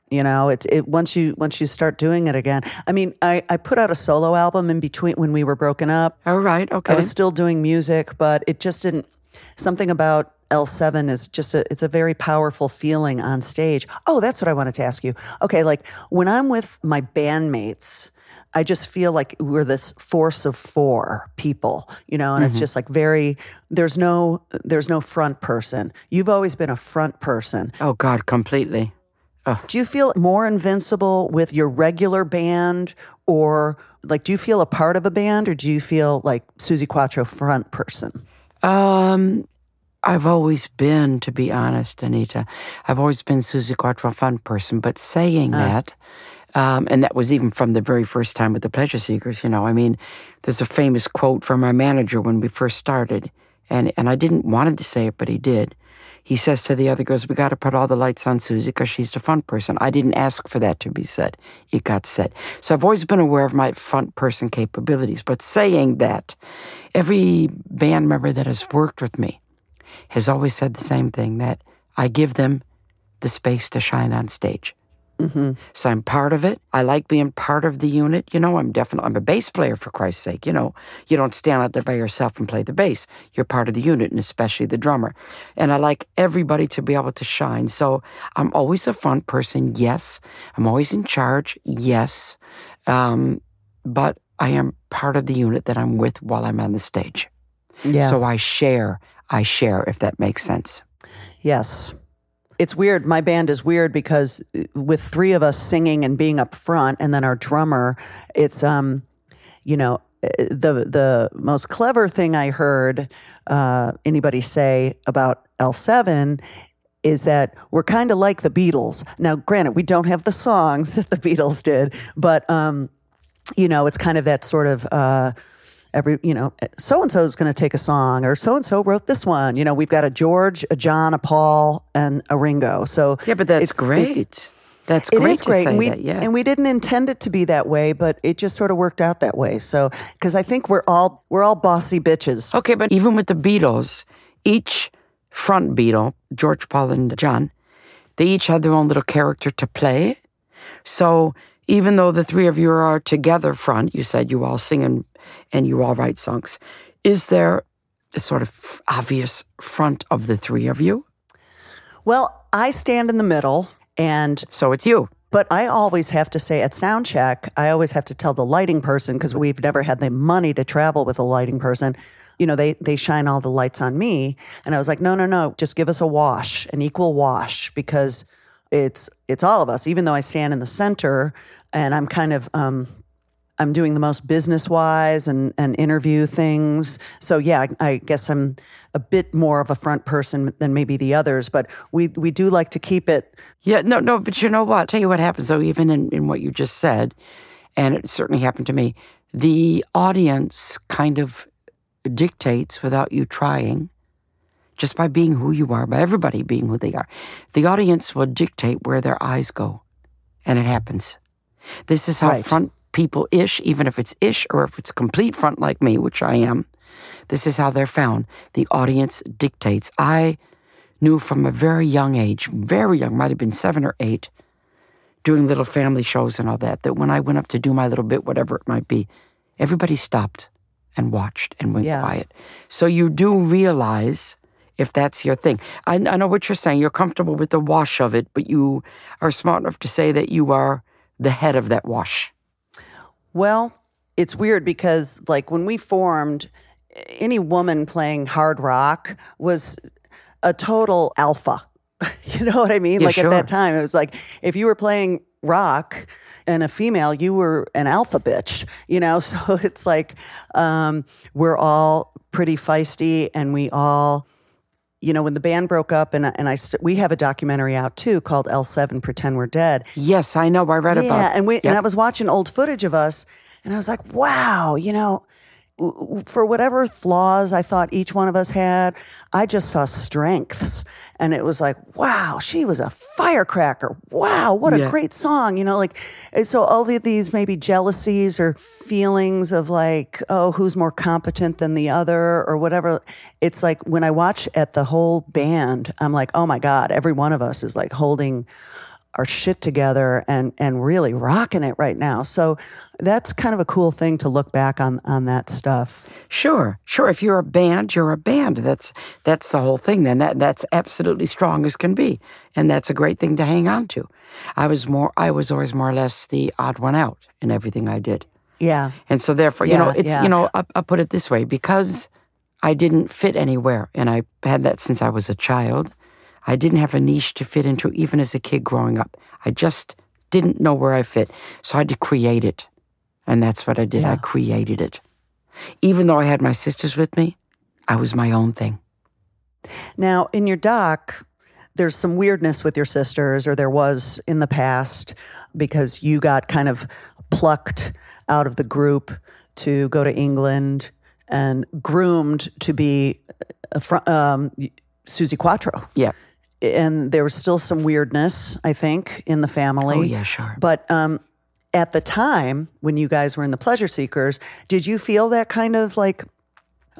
You know, it it once you once you start doing it again. I mean, I, I put out a solo album in between when we were broken up. Oh, right. Okay. I was still doing music, but it just didn't. Something about L seven is just a, it's a very powerful feeling on stage. Oh, that's what I wanted to ask you. Okay, like when I'm with my bandmates, I just feel like we're this force of four people, you know, and mm-hmm. it's just like very, there's no there's no front person. You've always been a front person. Oh, God, completely. Oh. Do you feel more invincible with your regular band, or like do you feel a part of a band, or do you feel like Suzi Quatro front person? Um, I've always been, to be honest, Donita, I've always been Suzi Quatro front person. But saying uh. that, um, and that was even from the very first time with the Pleasure Seekers. You know, I mean, there's a famous quote from our manager when we first started, and and I didn't want him to say it, but he did. He says to the other girls, we got to put all the lights on Suzi because she's the front person. I didn't ask for that to be said. It got said. So I've always been aware of my front person capabilities. But saying that, every band member that has worked with me has always said the same thing, that I give them the space to shine on stage. Mm-hmm. So I'm part of it. I like being part of the unit. You know, I'm definitely, I'm a bass player, for Christ's sake. You know, you don't stand out there by yourself and play the bass. You're part of the unit, and especially the drummer. And I like everybody to be able to shine. So I'm always a front person, yes. I'm always in charge, yes. Um, but I am part of the unit that I'm with while I'm on the stage. Yeah. So I share, I share, if that makes sense. Yes. It's weird. My band is weird because with three of us singing and being up front, and then our drummer, it's, um, you know, the the most clever thing I heard uh, anybody say about L seven is that we're kind of like the Beatles. Now, granted, we don't have the songs that the Beatles did, but, um, you know, it's kind of that sort of... Uh, Every, you know, so-and-so is going to take a song, or so-and-so wrote this one. You know, we've got a George, a John, a Paul, and a Ringo. So yeah, but that's it's, great. It's, that's it great is great. To say and we, that, yeah. And we didn't intend it to be that way, but it just sort of worked out that way. So, because I think we're all we're all bossy bitches. Okay, but even with the Beatles, each front Beatle, George, Paul, and John, they each had their own little character to play. So. Even though the three of you are together front, you said you all sing and, and you all write songs, is there a sort of obvious front of the three of you? Well, I stand in the middle, and... So it's you. But I always have to say at sound check, I always have to tell the lighting person, because we've never had the money to travel with a lighting person, you know, they they shine all the lights on me. And I was like, no, no, no, just give us a wash, an equal wash, because... It's it's all of us, even though I stand in the center, and I'm kind of um, I'm doing the most business-wise and, and interview things. So yeah, I, I guess I'm a bit more of a front person than maybe the others, but we, we do like to keep it. Yeah, no, no, but you know what? I'll tell you what happens, though, even in, in what you just said, and it certainly happened to me, the audience kind of dictates without you trying, just by being who you are, by everybody being who they are. The audience will dictate where their eyes go, and it happens. This is how right. front people-ish, even if it's ish or if it's complete front like me, which I am, this is how they're found. The audience dictates. I knew from a very young age, very young, might have been seven or eight, doing little family shows and all that, that when I went up to do my little bit, whatever it might be, everybody stopped and watched and went yeah. quiet. So you do realize, if that's your thing. I, I know what you're saying. You're comfortable with the wash of it, but you are smart enough to say that you are the head of that wash. Well, it's weird because, like, when we formed, any woman playing hard rock was a total alpha. You know what I mean? Yeah, like, sure. At that time, it was like, if you were playing rock and a female, you were an alpha bitch, you know? So it's like, um, we're all pretty feisty, and we all... You know, when the band broke up, and and I st- we have a documentary out too called L seven, Pretend We're Dead. Yes, I know. I read yeah, about it. Yeah, and we yep. and I was watching old footage of us, and I was like, wow, you know, w- for whatever flaws I thought each one of us had, I just saw strengths. And it was like, wow, she was a firecracker. Wow, what a yeah. great song. You know, like, and so all of these maybe jealousies or feelings of like, oh, who's more competent than the other or whatever. It's like when I watch at the whole band, I'm like, oh my God, every one of us is like holding our shit together and and really rocking it right now. So that's kind of a cool thing to look back on on that stuff. Sure, sure. If you're a band, you're a band. That's that's the whole thing. Then that that's absolutely strong as can be, and that's a great thing to hang on to. I was more, I was always more or less the odd one out in everything I did. Yeah. And so therefore, yeah, you know, it's yeah. you know, I, I put it this way, because I didn't fit anywhere, and I had that since I was a child. I didn't have a niche to fit into, even as a kid growing up. I just didn't know where I fit. So I had to create it. And that's what I did. Yeah. I created it. Even though I had my sisters with me, I was my own thing. Now, in your doc, there's some weirdness with your sisters, or there was in the past, because you got kind of plucked out of the group to go to England and groomed to be a fr- um, Suzi Quatro. Yeah. And there was still some weirdness, I think, in the family. Oh, yeah, sure. But um, at the time, when you guys were in The Pleasure Seekers, did you feel that kind of, like,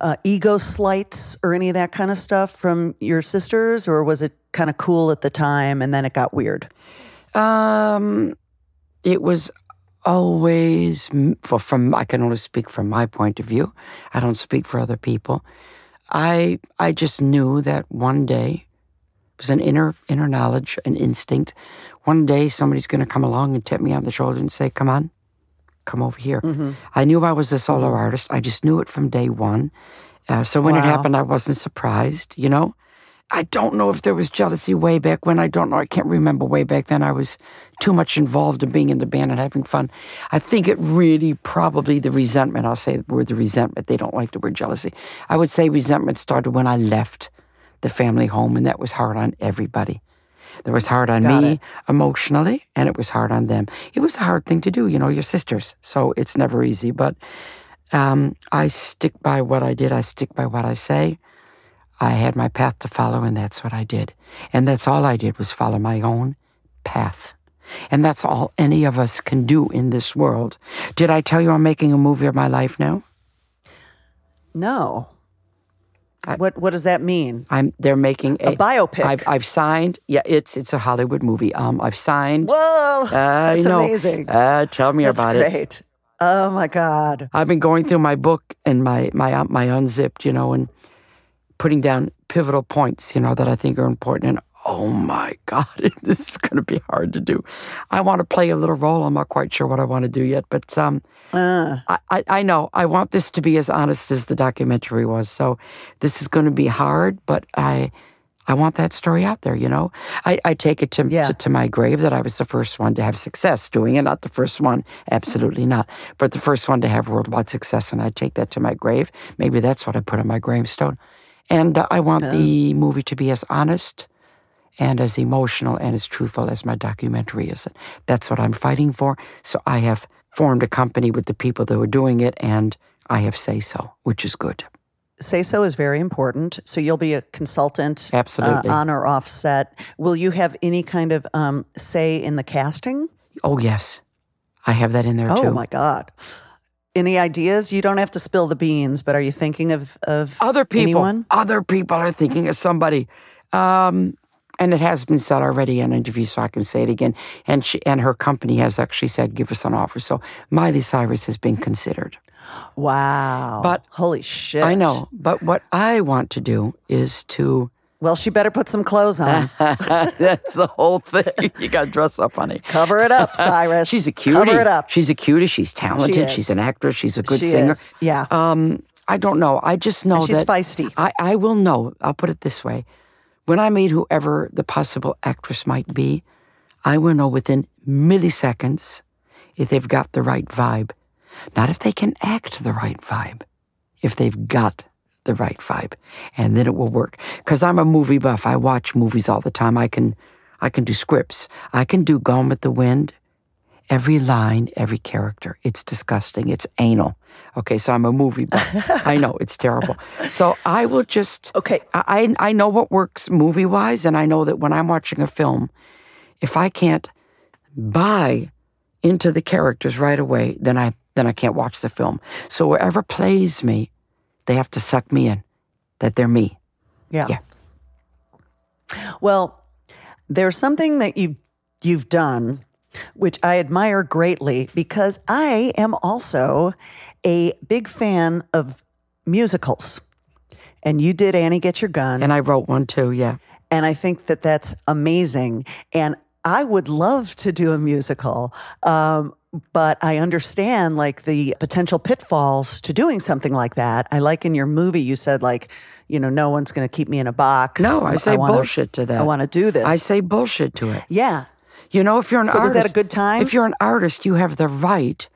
uh, ego slights or any of that kind of stuff from your sisters? Or was it kind of cool at the time and then it got weird? Um, it was always, for, from I can only speak from my point of view. I don't speak for other people. I I just knew that one day, it was an inner inner knowledge, an instinct. One day somebody's going to come along and tap me on the shoulder and say, come on, come over here. Mm-hmm. I knew I was a solo artist. I just knew it from day one. Uh, so when wow. it happened, I wasn't surprised, you know. I don't know if there was jealousy way back when. I don't know. I can't remember way back then. I was too much involved in being in the band and having fun. I think it really probably the resentment. I'll say the word the resentment. They don't like the word jealousy. I would say resentment started when I left the family home, and that was hard on everybody. That was hard on Got me it. emotionally, and it was hard on them. It was a hard thing to do, you know, your sisters. So it's never easy, but um, I stick by what I did. I stick by what I say. I had my path to follow, and that's what I did. And that's all I did was follow my own path. And that's all any of us can do in this world. Did I tell you I'm making a movie of my life now? No. I, what What does that mean? I'm. They're making a, a biopic. I've, I've signed. Yeah, it's it's a Hollywood movie. Um, I've signed. Whoa, that's know. amazing. Uh, tell me that's about great. it. That's great. Oh my God. I've been going through my book and my my my Unzipped, you know, and putting down pivotal points, you know, that I think are important. And oh my God, this is going to be hard to do. I want to play a little role. I'm not quite sure what I want to do yet, but um, uh. I, I, I know I want this to be as honest as the documentary was. So this is going to be hard, but I I want that story out there, you know? I, I take it to, yeah. to to my grave that I was the first one to have success doing it. Not the first one, absolutely not, but the first one to have worldwide success, and I take that to my grave. Maybe that's what I put on my gravestone. And uh, I want oh. the movie to be as honest and as emotional and as truthful as my documentary is. That's what I'm fighting for. So I have formed a company with the people that were doing it, and I have say-so, which is good. Say-so is very important. So you'll be a consultant Absolutely. Uh, on or off set. Will you have any kind of um, say in the casting? Oh, yes. I have that in there, oh, too. Oh, my God. Any ideas? You don't have to spill the beans, but are you thinking of, of other people, anyone? Other people are thinking of somebody. Um, and it has been said already in an interview, so I can say it again. And she, and her company has actually said, give us an offer. So Miley Cyrus has been considered. Wow. But holy shit. I know. But what I want to do is to... Well, she better put some clothes on. That's the whole thing. You got to dress up, honey. Cover it up, Cyrus. She's a cutie. Cover it up. She's a cutie. She's talented. She she's an actress. She's a good she singer. Is. Yeah. Um, I don't know. I just know and she's that... She's feisty. I, I will know. I'll put it this way. When I meet whoever the possible actress might be, I will know within milliseconds if they've got the right vibe. Not if they can act the right vibe, if they've got the right vibe, and then it will work. Because I'm a movie buff. I watch movies all the time. I can I can do scripts. I can do Gone with the Wind. Every line, every character. It's disgusting. It's anal. Okay, so I'm a movie buff. I know, it's terrible. So I will just... Okay. I I know what works movie-wise, and I know that when I'm watching a film, if I can't buy into the characters right away, then I... then I can't watch the film. So wherever plays me, they have to suck me in, that they're me. Yeah. Yeah. Well, there's something that you, you've done, which I admire greatly, because I am also a big fan of musicals. And you did Annie Get Your Gun. And I wrote one too, yeah. And I think that that's amazing. And I would love to do a musical, um, but I understand, like, the potential pitfalls to doing something like that. I like in your movie, you said, like, you know, no one's going to keep me in a box. No, I say I wanna, bullshit to that. I want to do this. I say bullshit to it. Yeah. You know, if you're an so artist. So is that a good time? If you're an artist, you have the right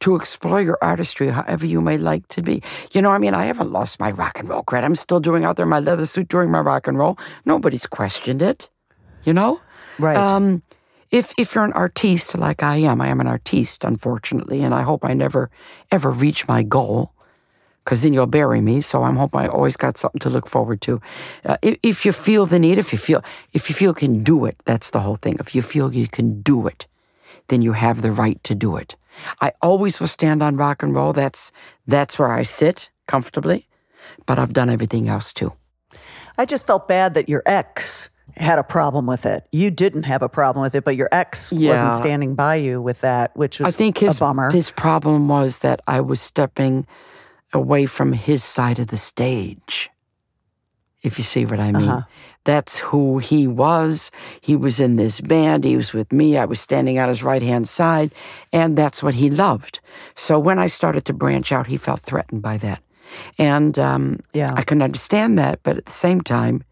to explore your artistry however you may like to be. You know, I mean, I haven't lost my rock and roll cred. I'm still doing out there my leather suit during my rock and roll. Nobody's questioned it, you know? Right. Um, If if you're an artiste like I am, I am an artiste, unfortunately, and I hope I never, ever reach my goal, because then you'll bury me, so I'm hoping I always got something to look forward to. Uh, if, if you feel the need, if you feel if you feel you can do it, that's the whole thing. If you feel you can do it, then you have the right to do it. I always will stand on rock and roll. That's that's where I sit comfortably, but I've done everything else too. I just felt bad that your ex... had a problem with it. You didn't have a problem with it, but your ex yeah. wasn't standing by you with that, which was I think his, a bummer. His problem was that I was stepping away from his side of the stage, if you see what I mean. Uh-huh. That's who he was. He was in this band. He was with me. I was standing on his right-hand side, and that's what he loved. So when I started to branch out, he felt threatened by that. And um, yeah. I couldn't understand that, but at the same time,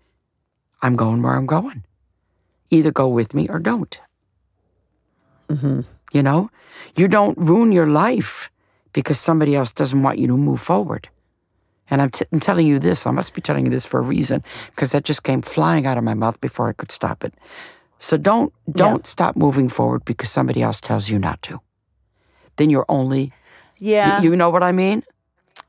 I'm going where I'm going. Either go with me or don't. Mm-hmm. You know? You don't ruin your life because somebody else doesn't want you to move forward. And I'm, t- I'm telling you this. I must be telling you this for a reason, because that just came flying out of my mouth before I could stop it. So don't don't yeah. stop moving forward because somebody else tells you not to. Then you're only... Yeah. You, you know what I mean?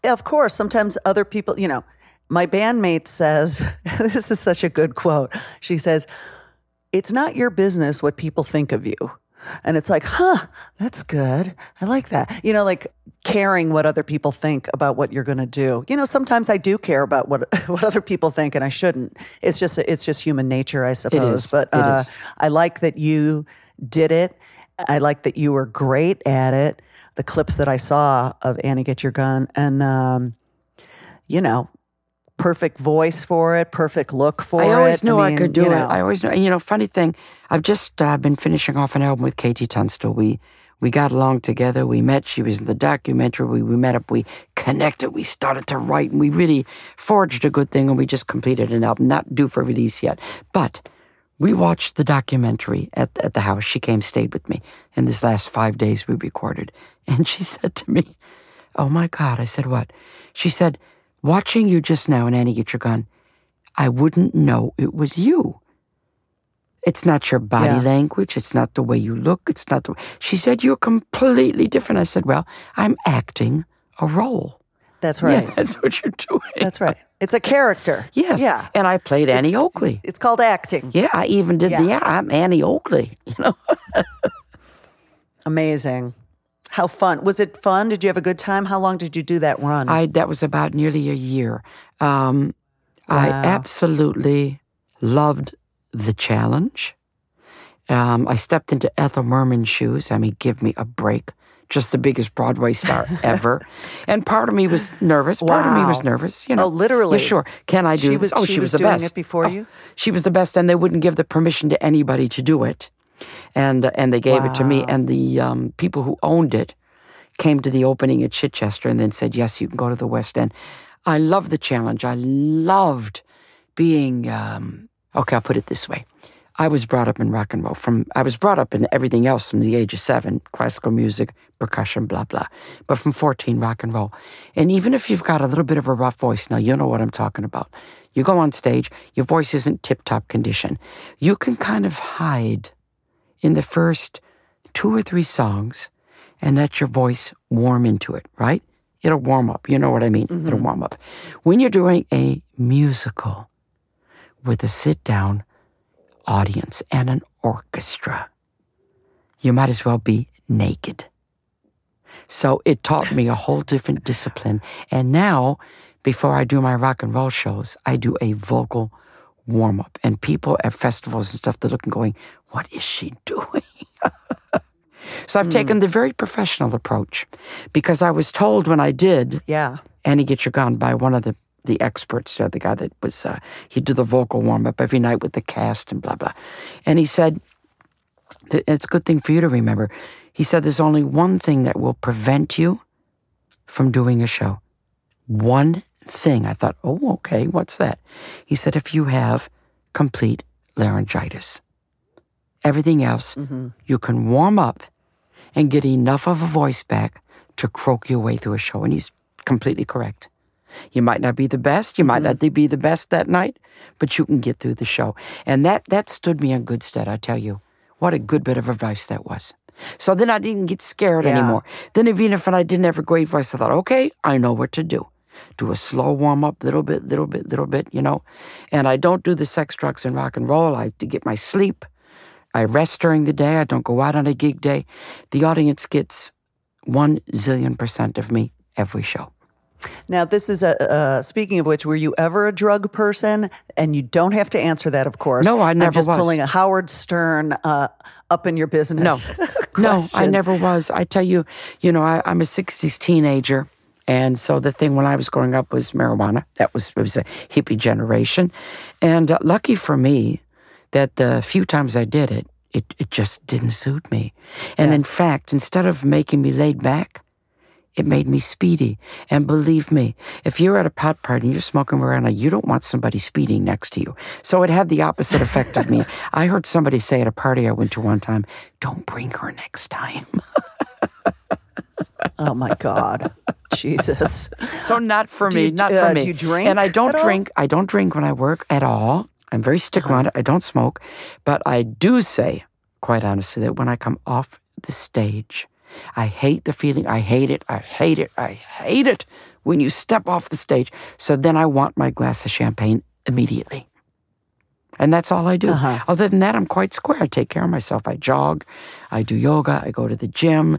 Yeah, of course. Sometimes other people, you know... My bandmate says, this is such a good quote. She says, it's not your business what people think of you. And it's like, huh, that's good. I like that. You know, like caring what other people think about what you're going to do. You know, sometimes I do care about what what other people think, and I shouldn't. It's just it's just human nature, I suppose. It is. But uh, it is. I like that you did it. I like that you were great at it. The clips that I saw of Annie Get Your Gun and, um, you know, perfect voice for it, perfect look for it. I always it. knew I, mean, I could do you know. it. I always knew. You know, funny thing, I've just uh, been finishing off an album with Katie Tunstall. We We got along together. We met. She was in the documentary. We, we met up. We connected. We started to write, and we really forged a good thing, and we just completed an album. Not due for release yet. But we watched the documentary at, at the house. She came, stayed with me. And this last five days we recorded. And she said to me, oh, my God. I said, what? She said, watching you just now in Annie Get Your Gun, I wouldn't know it was you. It's not your body yeah. language. It's not the way you look. It's not the way. She said, you're completely different. I said, well, I'm acting a role. That's right. Yeah, that's what you're doing. That's right. It's a character. Yes. Yeah. And I played Annie it's, Oakley. It's called acting. Yeah, I even did yeah. the, yeah, I'm Annie Oakley, you know. Amazing. How fun. Was it fun? Did you have a good time? How long did you do that run? I That was about nearly a year. Um, wow. I absolutely loved the challenge. Um, I stepped into Ethel Merman's shoes. I mean, give me a break. Just the biggest Broadway star ever. And part of me was nervous. Part wow. of me was nervous. You know, oh, literally. Yeah, sure. Can I do she was, this? Oh, she, she was, was the doing best. It before oh, you? She was the best, and they wouldn't give the permission to anybody to do it. And uh, and they gave wow. it to me, and the um, people who owned it came to the opening at Chichester and then said, yes, you can go to the West End. I loved the challenge. I loved being, um, okay, I'll put it this way. I was brought up in rock and roll. From I was brought up in everything else from the age of seven, classical music, percussion, blah, blah. But from fourteen, rock and roll. And even if you've got a little bit of a rough voice, now you know what I'm talking about. You go on stage, your voice isn't tip-top condition. You can kind of hide in the first two or three songs and let your voice warm into it, right? It'll warm up. You know what I mean? Mm-hmm. It'll warm up. When you're doing a musical with a sit-down audience and an orchestra, you might as well be naked. So it taught me a whole different discipline. And now, before I do my rock and roll shows, I do a vocal warm-up. And people at festivals and stuff, they're looking going, what is she doing? So I've mm. taken the very professional approach, because I was told when I did yeah. Annie Get Your Gun by one of the the experts, the guy that was, uh, he'd do the vocal warm-up every night with the cast and blah, blah. And he said, it's a good thing for you to remember. He said, there's only one thing that will prevent you from doing a show. One thing. I thought, oh, okay, what's that? He said, if you have complete laryngitis. Everything else, mm-hmm. you can warm up and get enough of a voice back to croak your way through a show. And he's completely correct. You might not be the best. You might mm-hmm. not be the best that night, but you can get through the show. And that that stood me in good stead, I tell you. What a good bit of advice that was. So then I didn't get scared yeah. anymore. Then even if I didn't have a great voice, I thought, okay, I know what to do. Do a slow warm-up, little bit, little bit, little bit, you know. And I don't do the sex, drugs, and rock and roll. I have to get my sleep. I rest during the day. I don't go out on a gig day. The audience gets one zillion percent of me every show. Now, this is a, uh, speaking of which, were you ever a drug person? And you don't have to answer that, of course. No, I never was. I'm just was. pulling a Howard Stern uh, up in your business. No, no, I never was. I tell you, you know, I, I'm a sixties teenager. And so the thing when I was growing up was marijuana. That was, it was a hippie generation. And uh, lucky for me that the few times I did it, it, it just didn't suit me. And yeah. in fact, instead of making me laid back, it made me speedy. And believe me, if you're at a pot party and you're smoking marijuana, you don't want somebody speeding next to you. So it had the opposite effect of me. I heard somebody say at a party I went to one time, don't bring her next time. Oh, my God. Jesus. So not for me, you, not uh, for me. Do you drink And I don't drink. All? I don't drink when I work at all. I'm very stick around it. I don't smoke. But I do say, quite honestly, that when I come off the stage, I hate the feeling. I hate it. I hate it. I hate it when you step off the stage. So then I want my glass of champagne immediately. And that's all I do. Uh-huh. Other than that, I'm quite square. I take care of myself. I jog. I do yoga. I go to the gym.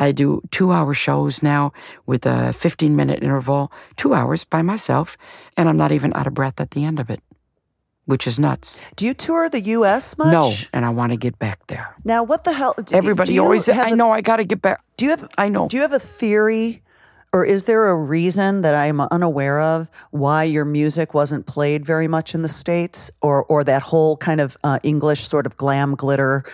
I do two-hour shows now with a fifteen-minute interval, two hours by myself, and I'm not even out of breath at the end of it. Which is nuts. Do you tour the U S much? No, and I want to get back there. Now, what the hell? Do, Everybody do always says, I know, I got to get back. Do you have? I know. Do you have a theory, or is there a reason that I'm unaware of why your music wasn't played very much in the States, or or that whole kind of uh, English sort of glam glitter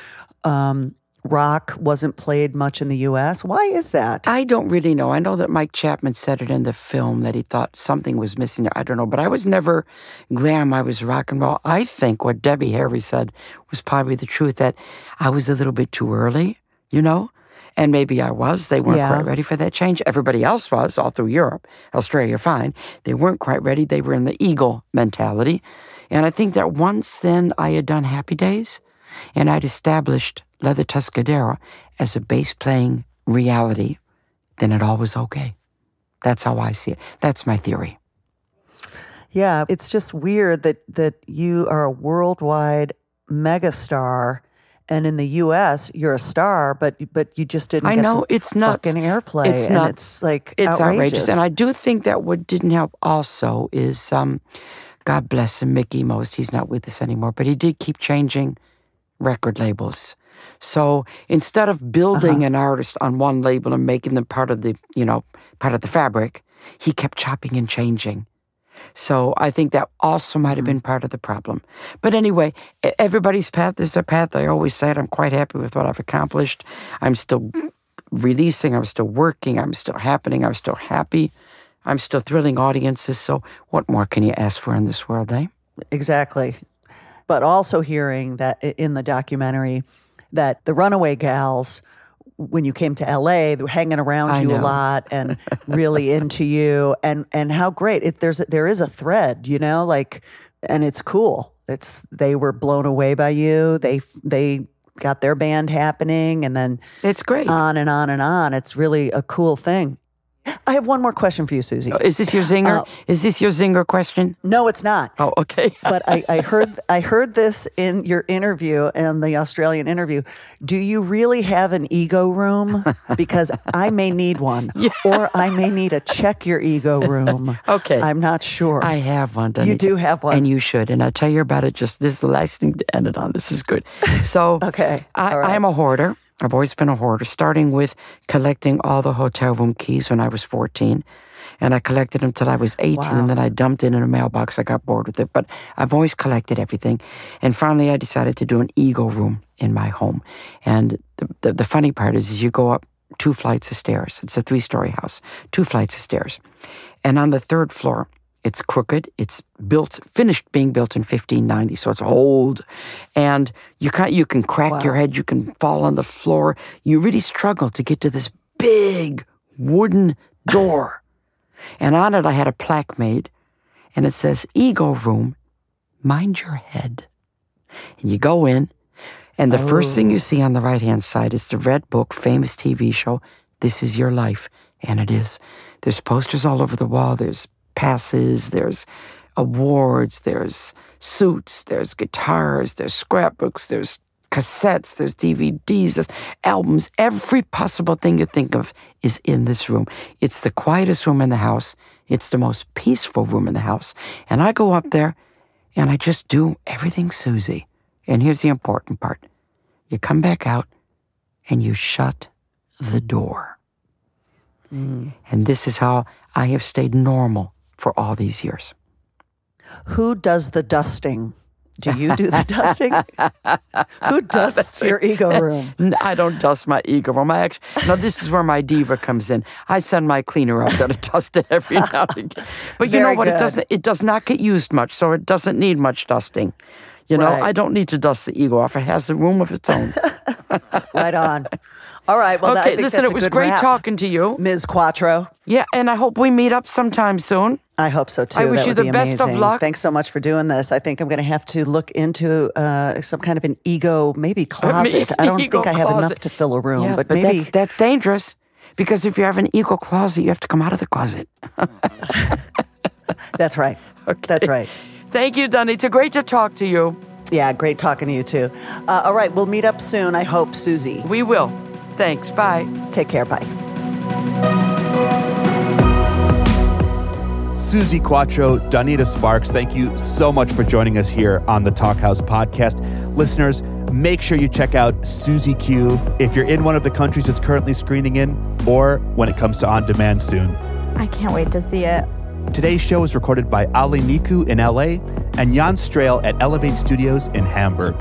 um, rock wasn't played much in the U S. Why is that? I don't really know. I know that Mike Chapman said it in the film that he thought something was missing. I don't know, but I was never glam. I was rock and roll. I think what Debbie Harry said was probably the truth, that I was a little bit too early, you know? And maybe I was. They weren't yeah. quite ready for that change. Everybody else was, all through Europe. Australia, fine. They weren't quite ready. They were in the eagle mentality. And I think that once then I had done Happy Days, and I'd established Leather Tuscadero as a bass-playing reality, then it all was okay. That's how I see it. That's my theory. Yeah, it's just weird that, that you are a worldwide megastar, and in the U S, you're a star, but but you just didn't I get know, the it's fucking nuts. airplay. It's and nuts. It's like It's outrageous. outrageous. And I do think that what didn't help also is, um, God bless him, Mickey Most, he's not with us anymore, but he did keep changing record labels. So instead of building uh-huh. an artist on one label and making them part of the, you know, part of the fabric, he kept chopping and changing. So I think that also might have been part of the problem. But anyway, everybody's path is their path. I always say it. I'm quite happy with what I've accomplished. I'm still releasing. I'm still working. I'm still happening. I'm still happy. I'm still thrilling audiences. So what more can you ask for in this world, eh? Exactly. But also hearing that in the documentary that the Runaway Gals, when you came to L A, they were hanging around I you know. a lot and really into you, and and how great it, there's there is a thread, you know, like, and it's cool. It's they were blown away by you. They they got their band happening, and then it's great on and on and on. It's really a cool thing. I have one more question for you, Suzi. Oh, is this your zinger? Uh, is this your zinger question? No, it's not. Oh, okay. But I, I heard I heard this in your interview, in the Australian interview. Do you really have an ego room? Because I may need one. Yeah. Or I may need a check your ego room. Okay. I'm not sure. I have one, Donita. You do have one. And you should. And I'll tell you about it just this last thing to end it on. This is good. So okay. I, right. I am a hoarder. I've always been a hoarder, starting with collecting all the hotel room keys when I was fourteen. And I collected them till I was eighteen, wow. and then I dumped it in a mailbox. I got bored with it. But I've always collected everything. And finally, I decided to do an ego room in my home. And the, the, the funny part is, is you go up two flights of stairs. It's a three-story house, two flights of stairs. And on the third floor, it's crooked. It's built, finished being built in fifteen ninety, so it's old. And you can't, you can crack wow. your head. You can fall on the floor. You really struggle to get to this big wooden door. And on it, I had a plaque made, and it says, "Ego Room, mind your head." And you go in, and the oh. first thing you see on the right-hand side is the red book, famous T V show, This Is Your Life. And it is. There's posters all over the wall. There's passes, there's awards, there's suits, there's guitars, there's scrapbooks, there's cassettes, there's D V Ds, there's albums. Every possible thing you think of is in this room. It's the quietest room in the house. It's the most peaceful room in the house. And I go up there and I just do everything, Suzi. And here's the important part. You come back out and you shut the door. Mm. And this is how I have stayed normal for all these years. Who does the dusting? Do you do the dusting? Who dusts your ego room? I don't dust my ego room. I actually, now, this is where my diva comes in. I send my cleaner up to dust it every now and again. But you Very know what? Good. It doesn't. It does not get used much, so it doesn't need much dusting. You know, right. I don't need to dust the ego off. It has a room of its own. Right on. All right. Well, okay, I think listen, that's a it was great wrap, talking to you, Miz Quatro. Yeah, and I hope we meet up sometime soon. I hope so too. I wish that you the best amazing. of luck. Thanks so much for doing this. I think I'm going to have to look into uh, some kind of an ego, maybe closet. I don't think I have closet. enough to fill a room, yeah, but, but maybe that's, that's dangerous, because if you have an ego closet, you have to come out of the closet. That's right. Okay. That's right. Thank you, Donnie. It's great to talk to you. Yeah, great talking to you too. Uh, all right, we'll meet up soon. I hope, Suzi. We will. Thanks. Bye. Take care. Bye. Suzi Quatro, Donita Sparks, thank you so much for joining us here on the Talkhouse Podcast. Listeners, make sure you check out Suzi Q if you're in one of the countries it's currently screening in, or when it comes to On Demand soon. I can't wait to see it. Today's show is recorded by Ali Niku in L A and Jan Strahl at Elevate Studios in Hamburg.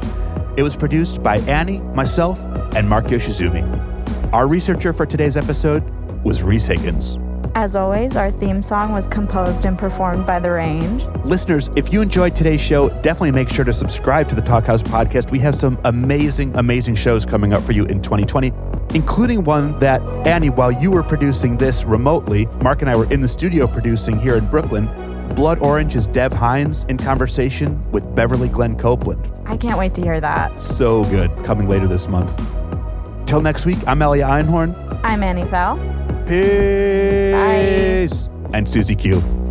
It was produced by Annie, myself, and Mark Yoshizumi. Our researcher for today's episode was Reese Higgins. As always, our theme song was composed and performed by The Range. Listeners, if you enjoyed today's show, definitely make sure to subscribe to the Talkhouse Podcast. We have some amazing, amazing shows coming up for you in twenty twenty, including one that, Annie, while you were producing this remotely, Mark and I were in the studio producing here in Brooklyn. Blood Orange is Dev Hynes in conversation with Beverly Glenn Copeland. I can't wait to hear that. So good. Coming later this month. Till next week, I'm Elia Einhorn. I'm Annie Fell. Peace. Bye. And Suzi Q.